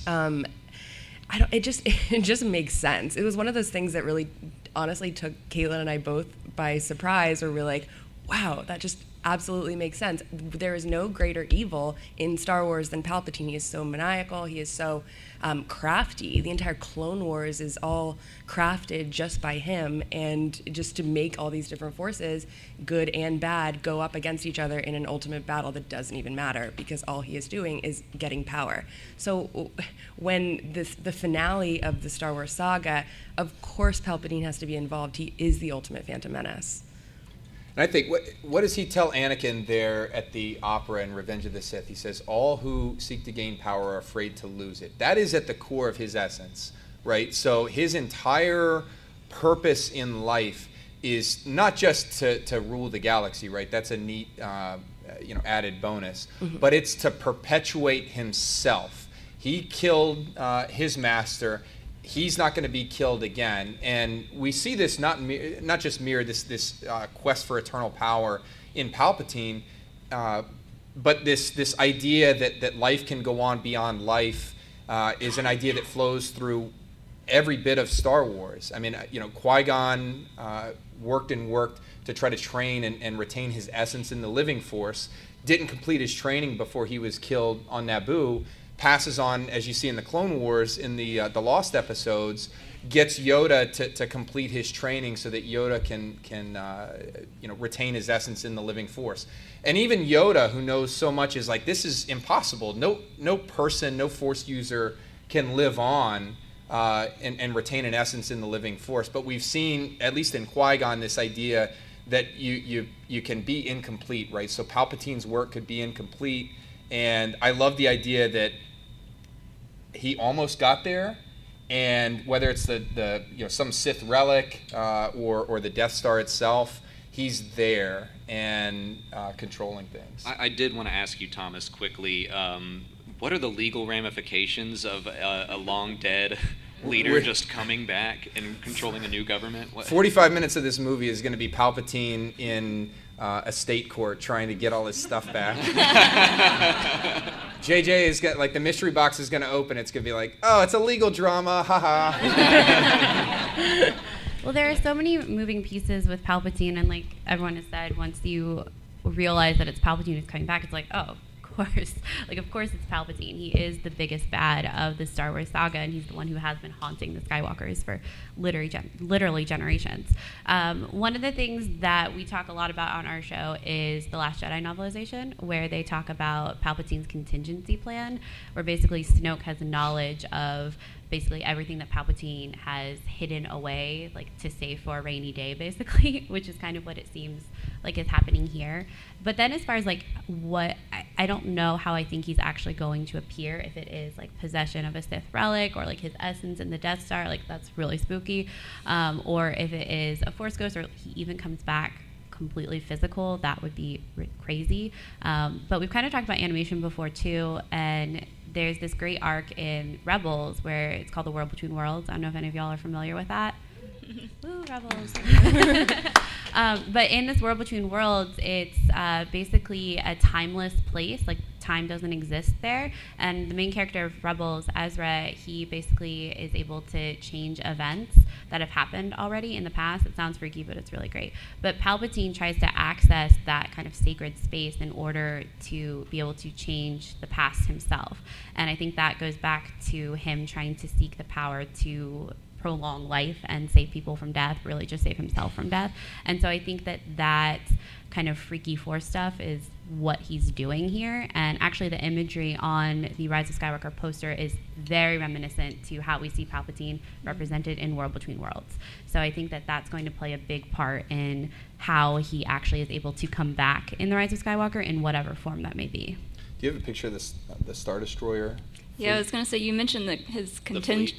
it just makes sense. It was one of those things that really honestly took Caitlin and I both by surprise, where we're like, wow, that just absolutely makes sense. There is no greater evil in Star Wars than Palpatine. He is so maniacal. He is so crafty. The entire Clone Wars is all crafted just by him, and just to make all these different forces, good and bad, go up against each other in an ultimate battle that doesn't even matter, because all he is doing is getting power. So when the finale of the Star Wars saga, of course Palpatine has to be involved. He is the ultimate Phantom Menace. And I think, what does he tell Anakin there at the opera in Revenge of the Sith? He says, all who seek to gain power are afraid to lose it. That is at the core of his essence, right? So his entire purpose in life is not just to rule the galaxy, right? That's a neat added bonus. Mm-hmm. But it's to perpetuate himself. He killed his master. He's not going to be killed again, and we see this not just mirrored this quest for eternal power in Palpatine, but this idea that life can go on beyond life is an idea that flows through every bit of Star Wars. I mean, Qui-Gon worked to try to train and retain his essence in the Living Force. Didn't complete his training before he was killed on Naboo. Passes on, as you see in the Clone Wars, in the Lost episodes, gets Yoda to complete his training so that Yoda can retain his essence in the Living Force. And even Yoda, who knows so much, is like, this is impossible. No person, no Force user can live on and retain an essence in the Living Force. But we've seen, at least in Qui-Gon, this idea that you can be incomplete, right? So Palpatine's work could be incomplete. And I love the idea that he almost got there, and whether it's the some Sith relic or the Death Star itself, he's there and controlling things. I did want to ask you, Thomas, quickly, what are the legal ramifications of a long dead leader just coming back and controlling a new government? What? 45 minutes of this movie is going to be Palpatine in a state court trying to get all his stuff back. JJ is got the mystery box is going to open. It's going to be like, oh, it's a legal drama, haha. Well, there are so many moving pieces with Palpatine, and like everyone has said, once you realize that it's Palpatine who's coming back, it's like, oh, of course. Like, of course it's Palpatine. He is the biggest bad of the Star Wars saga, and he's the one who has been haunting the Skywalkers for literally generations. One of the things that we talk a lot about on our show is The Last Jedi novelization, where they talk about Palpatine's contingency plan, where basically Snoke has knowledge of basically everything that Palpatine has hidden away, like to save for a rainy day, basically, which is kind of what it seems like is happening here. But then as far as like what, I don't know how I think he's actually going to appear, if it is like possession of a Sith relic or like his essence in the Death Star, like that's really spooky, or if it is a Force ghost, or he even comes back completely physical, that would be crazy. But we've kind of talked about animation before too, and there's this great arc in Rebels where it's called The World Between Worlds. I don't know if any of y'all are familiar with that. Woo, Rebels. But in this World Between Worlds, it's basically a timeless place. Like, time doesn't exist there. And the main character of Rebels, Ezra, he basically is able to change events that have happened already in the past. It sounds freaky, but it's really great. But Palpatine tries to access that kind of sacred space in order to be able to change the past himself. And I think that goes back to him trying to seek the power to prolong life and save people from death, really just save himself from death. And so I think that that kind of freaky force stuff is what he's doing here. And actually the imagery on the Rise of Skywalker poster is very reminiscent to how we see Palpatine represented in World Between Worlds. So I think that that's going to play a big part in how he actually is able to come back in the Rise of Skywalker in whatever form that may be. Do you have a picture of this, the Star Destroyer? Yeah, I was going to say, you mentioned that his contingency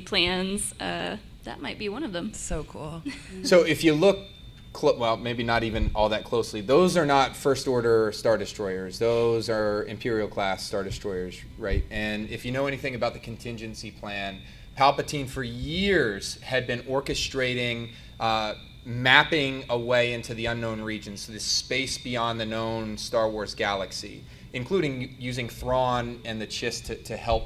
plans. That might be one of them. So cool. So if you look, well, maybe not even all that closely, those are not First Order Star Destroyers. Those are Imperial-class Star Destroyers, right? And if you know anything about the contingency plan, Palpatine for years had been orchestrating mapping a way into the unknown regions, so this space beyond the known Star Wars galaxy, including using Thrawn and the Chiss to help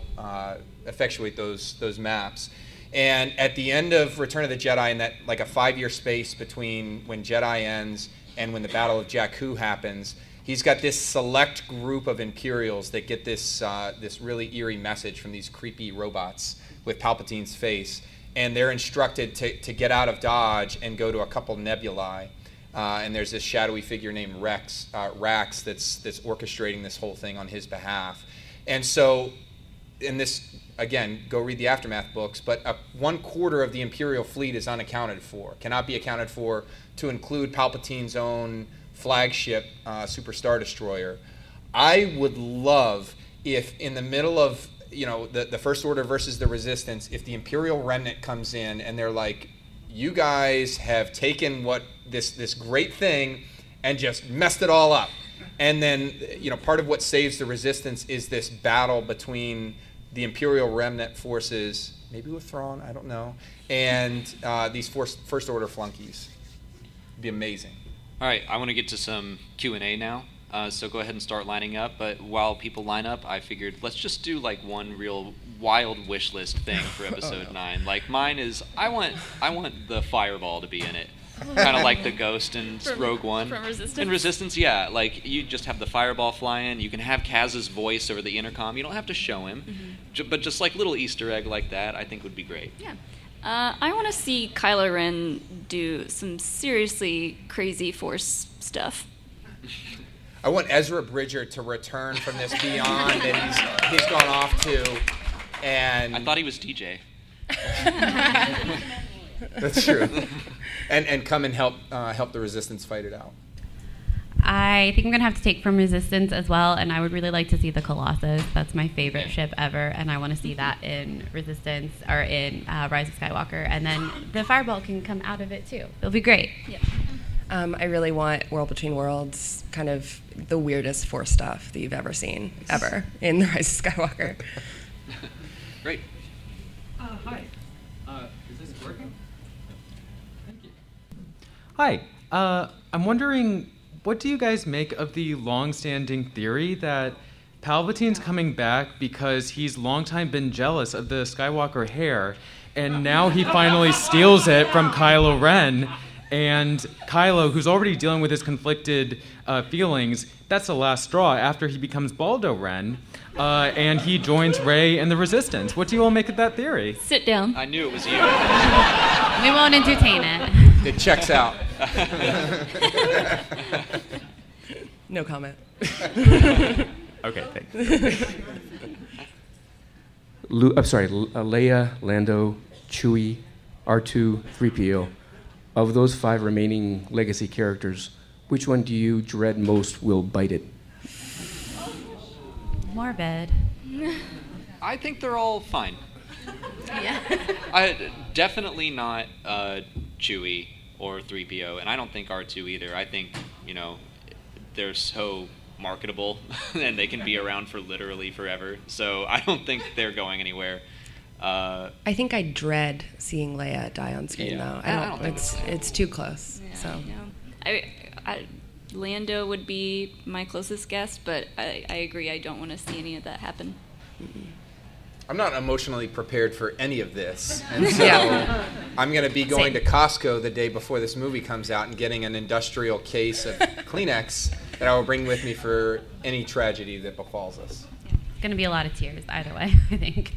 effectuate those maps. And at the end of Return of the Jedi, in that like a 5-year space between when Jedi ends and when the Battle of Jakku happens, he's got this select group of Imperials that get this this really eerie message from these creepy robots with Palpatine's face, and they're instructed to get out of Dodge and go to a couple nebulae. And there's this shadowy figure named Rax that's orchestrating this whole thing on his behalf. And so, in this, again, go read the Aftermath books, but 1/4 of the Imperial fleet is unaccounted for, cannot be accounted for, to include Palpatine's own flagship Super Star Destroyer. I would love if in the middle of, you know, the First Order versus the Resistance, if the Imperial Remnant comes in and they're like, you guys have taken what this great thing and just messed it all up. And then, you know, part of what saves the Resistance is this battle between the Imperial Remnant forces, maybe with Thrawn, I don't know, and these First Order flunkies. It'd be amazing. All right, I want to get to some Q&A now. So go ahead and start lining up. But while people line up, I figured let's just do like one real wild wish list thing for episode 9. Like mine is I want the fireball to be in it. Kind of like the ghost in Rogue One. From Resistance? In Resistance, yeah. Like, you just have the fireball fly in. You can have Kaz's voice over the intercom. You don't have to show him. Mm-hmm. But just like little Easter egg like that, I think would be great. Yeah. I want to see Kylo Ren do some seriously crazy force stuff. I want Ezra Bridger to return from this beyond that he's gone off to, and I thought he was DJ. That's true. And come and help the Resistance fight it out. I think I'm going to have to take from Resistance as well, and I would really like to see the Colossus. That's my favorite ship ever, and I want to see that in Resistance, or in Rise of Skywalker. And then the fireball can come out of it, too. It'll be great. Yeah. I really want World Between Worlds, kind of the weirdest Force stuff that you've ever seen, ever, in The Rise of Skywalker. Great. Hi. Is this working? Thank you. Hi. I'm wondering, what do you guys make of the long-standing theory that Palpatine's coming back because he's long time been jealous of the Skywalker hair, and now he finally steals it from Kylo Ren? And Kylo, who's already dealing with his conflicted feelings, that's the last straw after he becomes Baldo Ren, and he joins Rey and the Resistance. What do you all make of that theory? Sit down. I knew it was you. We won't entertain it. It checks out. No comment. Okay, thanks. Leia, Lando, Chewie, R2, 3PO. Of those 5 remaining legacy characters, which one do you dread most will bite it? Morbid. I think they're all fine. Yeah. Definitely not Chewie. or 3PO, and I don't think R2 either. I think, you know, they're so marketable and they can be around for literally forever. So I don't think they're going anywhere. I think I dread seeing Leia die on screen, though. I don't think it's too close. Yeah, so I Lando would be my closest guess, but I agree. I don't want to see any of that happen. Mm-hmm. I'm not emotionally prepared for any of this, and so I'm going to be going to Costco the day before this movie comes out and getting an industrial case of Kleenex that I will bring with me for any tragedy that befalls us. Yeah. It's going to be a lot of tears either way, I think.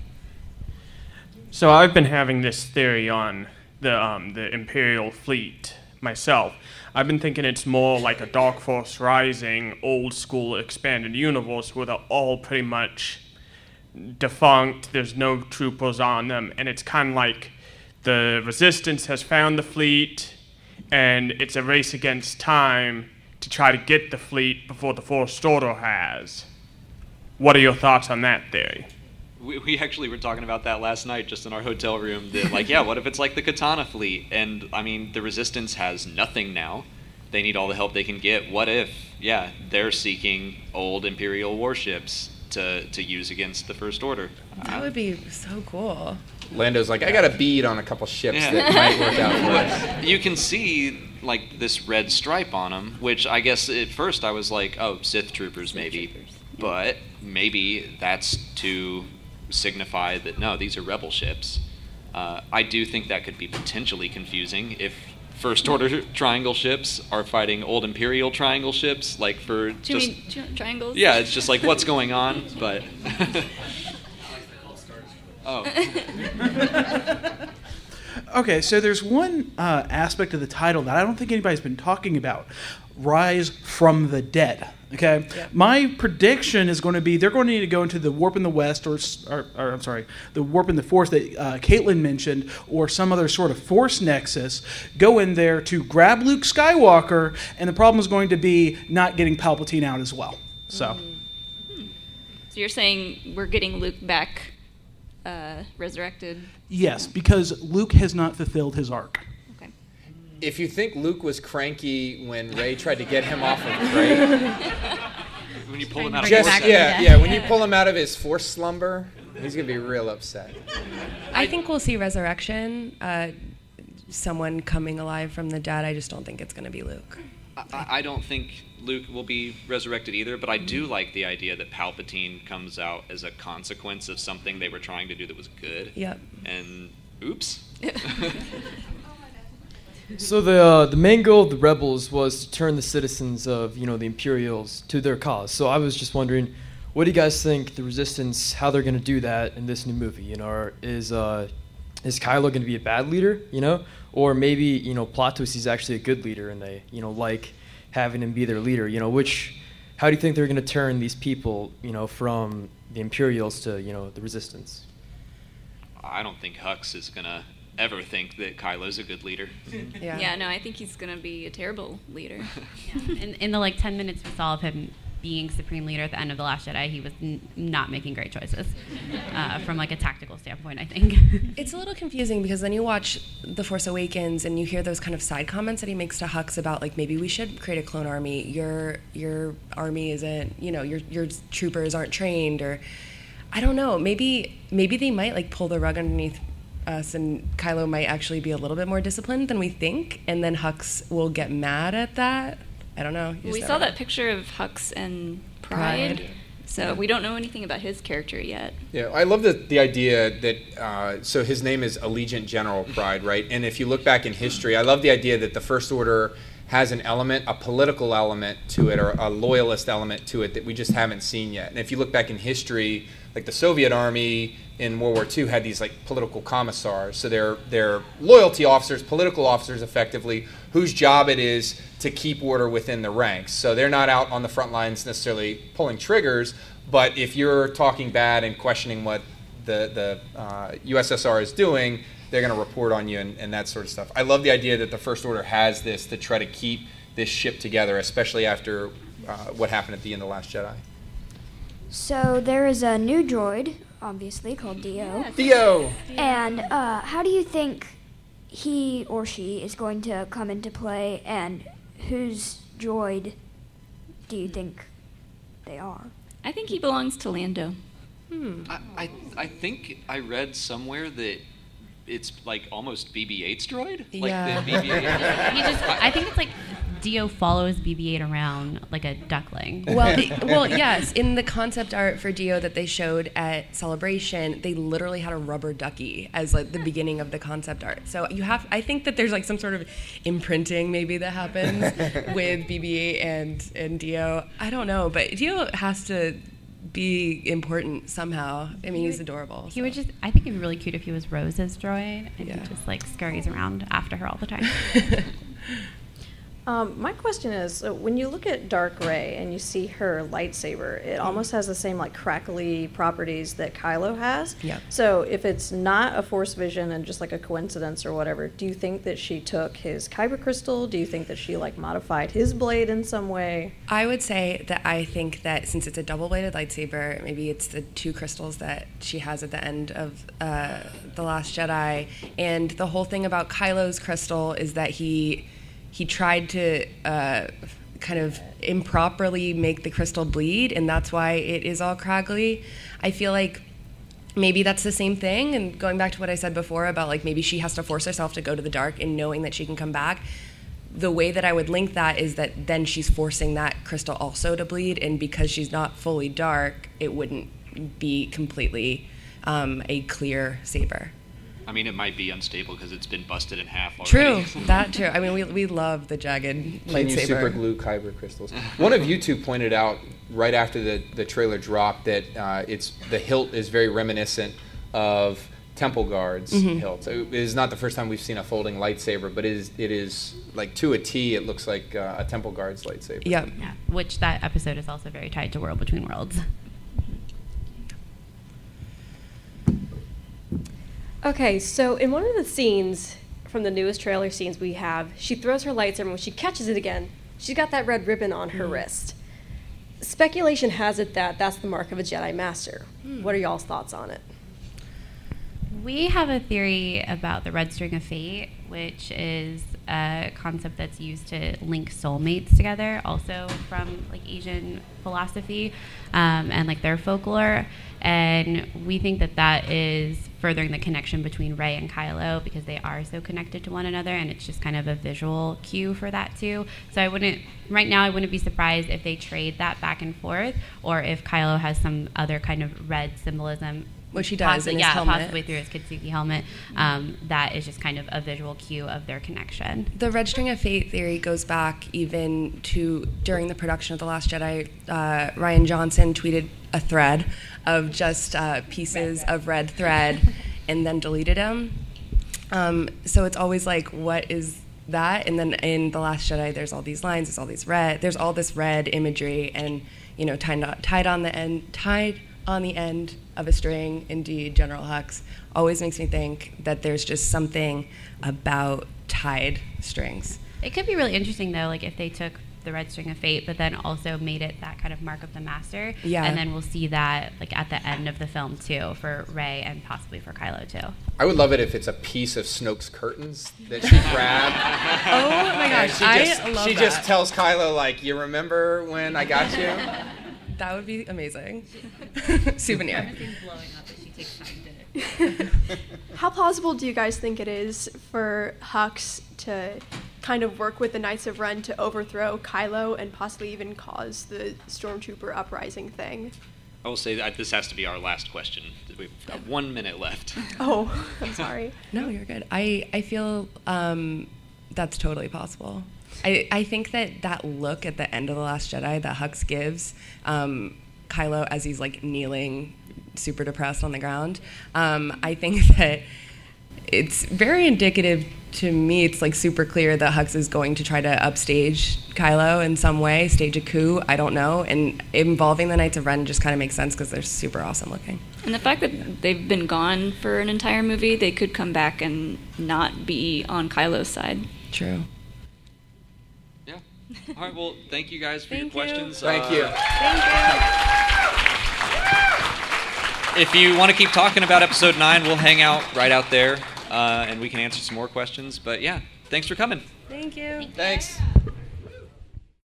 So I've been having this theory on the Imperial fleet myself. I've been thinking it's more like a Dark Force Rising, old school expanded universe where they're all pretty much defunct, there's no troopers on them, and it's kind of like the Resistance has found the fleet, and it's a race against time to try to get the fleet before the First Order has. What are your thoughts on that theory? We actually were talking about that last night just in our hotel room, that, like, yeah, what if it's like the Katana fleet? And, I mean, the Resistance has nothing now. They need all the help they can get. What if, yeah, they're seeking old Imperial warships to use against the First Order? That would be so cool. Lando's like, I got a bead on a couple ships that might work out for us. You can see, like, this red stripe on them, which I guess at first I was like, oh, Sith troopers maybe. But maybe that's to signify that, no, these are rebel ships. I do think that could be potentially confusing if First Order triangle ships are fighting old Imperial triangle ships, like for just... Do you mean triangles? Yeah, it's just like, what's going on? But... Okay, so there's one aspect of the title that I don't think anybody's been talking about. Rise from the Dead, okay? Yeah. My prediction is going to be they're going to need to go into the warp in the West, or I'm sorry, the warp in the Force that Caitlin mentioned, or some other sort of Force nexus, go in there to grab Luke Skywalker, and the problem is going to be not getting Palpatine out as well. So, so you're saying we're getting Luke back resurrected? Yes, because Luke has not fulfilled his arc. If you think Luke was cranky when Rey tried to get him off of the crate, when you pull him out of when you pull him out of his Force slumber, he's gonna be real upset. I think we'll see resurrection, someone coming alive from the dead. I just don't think it's gonna be Luke. I don't think Luke will be resurrected either, but I do like the idea that Palpatine comes out as a consequence of something they were trying to do that was good. Yep. And oops. So the main goal of the rebels was to turn the citizens of, you know, the Imperials to their cause. So I was just wondering, what do you guys think the Resistance, how they're going to do that in this new movie? You know, or is Kylo going to be a bad leader? You know, or maybe, you know, plot twist, he's actually a good leader, and they, you know, like having him be their leader. You know, how do you think they're going to turn these people, you know, from the Imperials to, you know, the Resistance? I don't think Hux is gonna ever think that Kylo's a good leader. No, I think he's going to be a terrible leader. In the, like, 10 minutes we saw of him being Supreme Leader at the end of The Last Jedi, he was not making great choices from, like, a tactical standpoint, I think. It's a little confusing because then you watch The Force Awakens and you hear those kind of side comments that he makes to Hux about, like, maybe we should create a clone army. Your army isn't, you know, your troopers aren't trained, or I don't know. Maybe they might, like, pull the rug underneath us, and Kylo might actually be a little bit more disciplined than we think, and then Hux will get mad at that. I don't know. We saw that picture of Hux and Pride. So we don't know anything about his character yet. Yeah, I love the idea that, so his name is Allegiant General Pride, right? And if you look back in history, I love the idea that the First Order has an element, a political element to it, or a loyalist element to it that we just haven't seen yet. And if you look back in history, like the Soviet army in World War II had these, like, political commissars. So they're loyalty officers, political officers effectively, whose job it is to keep order within the ranks. So they're not out on the front lines necessarily pulling triggers, but if you're talking bad and questioning what the USSR is doing, they're going to report on you and that sort of stuff. I love the idea that the First Order has this to try to keep this ship together, especially after what happened at the end of The Last Jedi. So there is a new droid, obviously, called Dio. Yeah. Dio! And how do you think he or she is going to come into play, and whose droid do you think they are? I think he belongs to Lando. I think I read somewhere that it's like almost BB-8's droid. Yeah. Like the BB-8. I think it's like Dio follows BB-8 around like a duckling. Well, yes. In the concept art for Dio that they showed at Celebration, they literally had a rubber ducky as like the beginning of the concept art. So I think that there's like some sort of imprinting maybe that happens with BB-8 and Dio. I don't know, but Dio has to be important somehow. I mean, he's adorable. He would just, I think it'd be really cute if he was Rose's droid and he just like scurries around after her all the time. My question is, when you look at Dark Rey and you see her lightsaber, it almost has the same like crackly properties that Kylo has. Yep. So if it's not a force vision and just like a coincidence or whatever, do you think that she took his kyber crystal? Do you think that she like modified his blade in some way? I would say that I think that since it's a double-bladed lightsaber, maybe it's the two crystals that she has at the end of The Last Jedi. And the whole thing about Kylo's crystal is that he tried to kind of improperly make the crystal bleed, and that's why it is all craggly. I feel like maybe that's the same thing, and going back to what I said before about like maybe she has to force herself to go to the dark and knowing that she can come back, the way that I would link that is that then she's forcing that crystal also to bleed, and because she's not fully dark, it wouldn't be completely a clear saber. I mean, it might be unstable because it's been busted in half already. True, that too. I mean, we love the jagged lightsaber. Can you super glue kyber crystals? One of you two pointed out right after the trailer dropped that the hilt is very reminiscent of Temple Guard's hilt. So it is not the first time we've seen a folding lightsaber, but it is like to a T, it looks like a Temple Guard's lightsaber. Yeah, which that episode is also very tied to World Between Worlds. Okay, so in one of the scenes from the newest trailer scenes we have, she throws her lightsaber, and when she catches it again, she's got that red ribbon on her wrist. Speculation has it that that's the mark of a Jedi Master. What are y'all's thoughts on it? We have a theory about the Red String of Fate, which is a concept that's used to link soulmates together, also from like Asian philosophy and like their folklore. And we think that that is furthering the connection between Rey and Kylo because they are so connected to one another, and it's just kind of a visual cue for that too. So I wouldn't be surprised if they trade that back and forth, or if Kylo has some other kind of red symbolism. Which he does in his helmet. Possibly through his Kitsuki helmet. That is just kind of a visual cue of their connection. The Red String of Fate theory goes back even to during the production of The Last Jedi. Rian Johnson tweeted a thread of just pieces of red thread and then deleted them. So it's always like, what is that? And then in The Last Jedi, there's all these lines, there's all this red imagery, and you know, tied on the end of a string, indeed, General Hux, always makes me think that there's just something about tied strings. It could be really interesting, though, like if they took the Red String of Fate, but then also made it that kind of mark of the master. Yeah. And then we'll see that like at the end of the film, too, for Rey and possibly for Kylo, too. I would love it if it's a piece of Snoke's curtains that she grabbed. Oh, my gosh. She just tells Kylo, like, you remember when I got you? That would be amazing. Souvenir. How plausible do you guys think it is for Hux to kind of work with the Knights of Ren to overthrow Kylo and possibly even cause the Stormtrooper uprising thing? I will say that this has to be our last question. We've got 1 minute left. Oh, I'm sorry. No, you're good. I feel that's totally possible. I think that look at the end of The Last Jedi that Hux gives Kylo as he's like kneeling, super depressed on the ground, I think that it's very indicative to me. It's like super clear that Hux is going to try to upstage Kylo in some way, stage a coup, I don't know. And involving the Knights of Ren just kind of makes sense because they're super awesome looking. And the fact that they've been gone for an entire movie, they could come back and not be on Kylo's side. True. All right, well, thank you guys for your questions. Thank you. Thank you. If you want to keep talking about episode 9, we'll hang out right out there. and we can answer some more questions. But yeah, thanks for coming. Thank you. Thanks.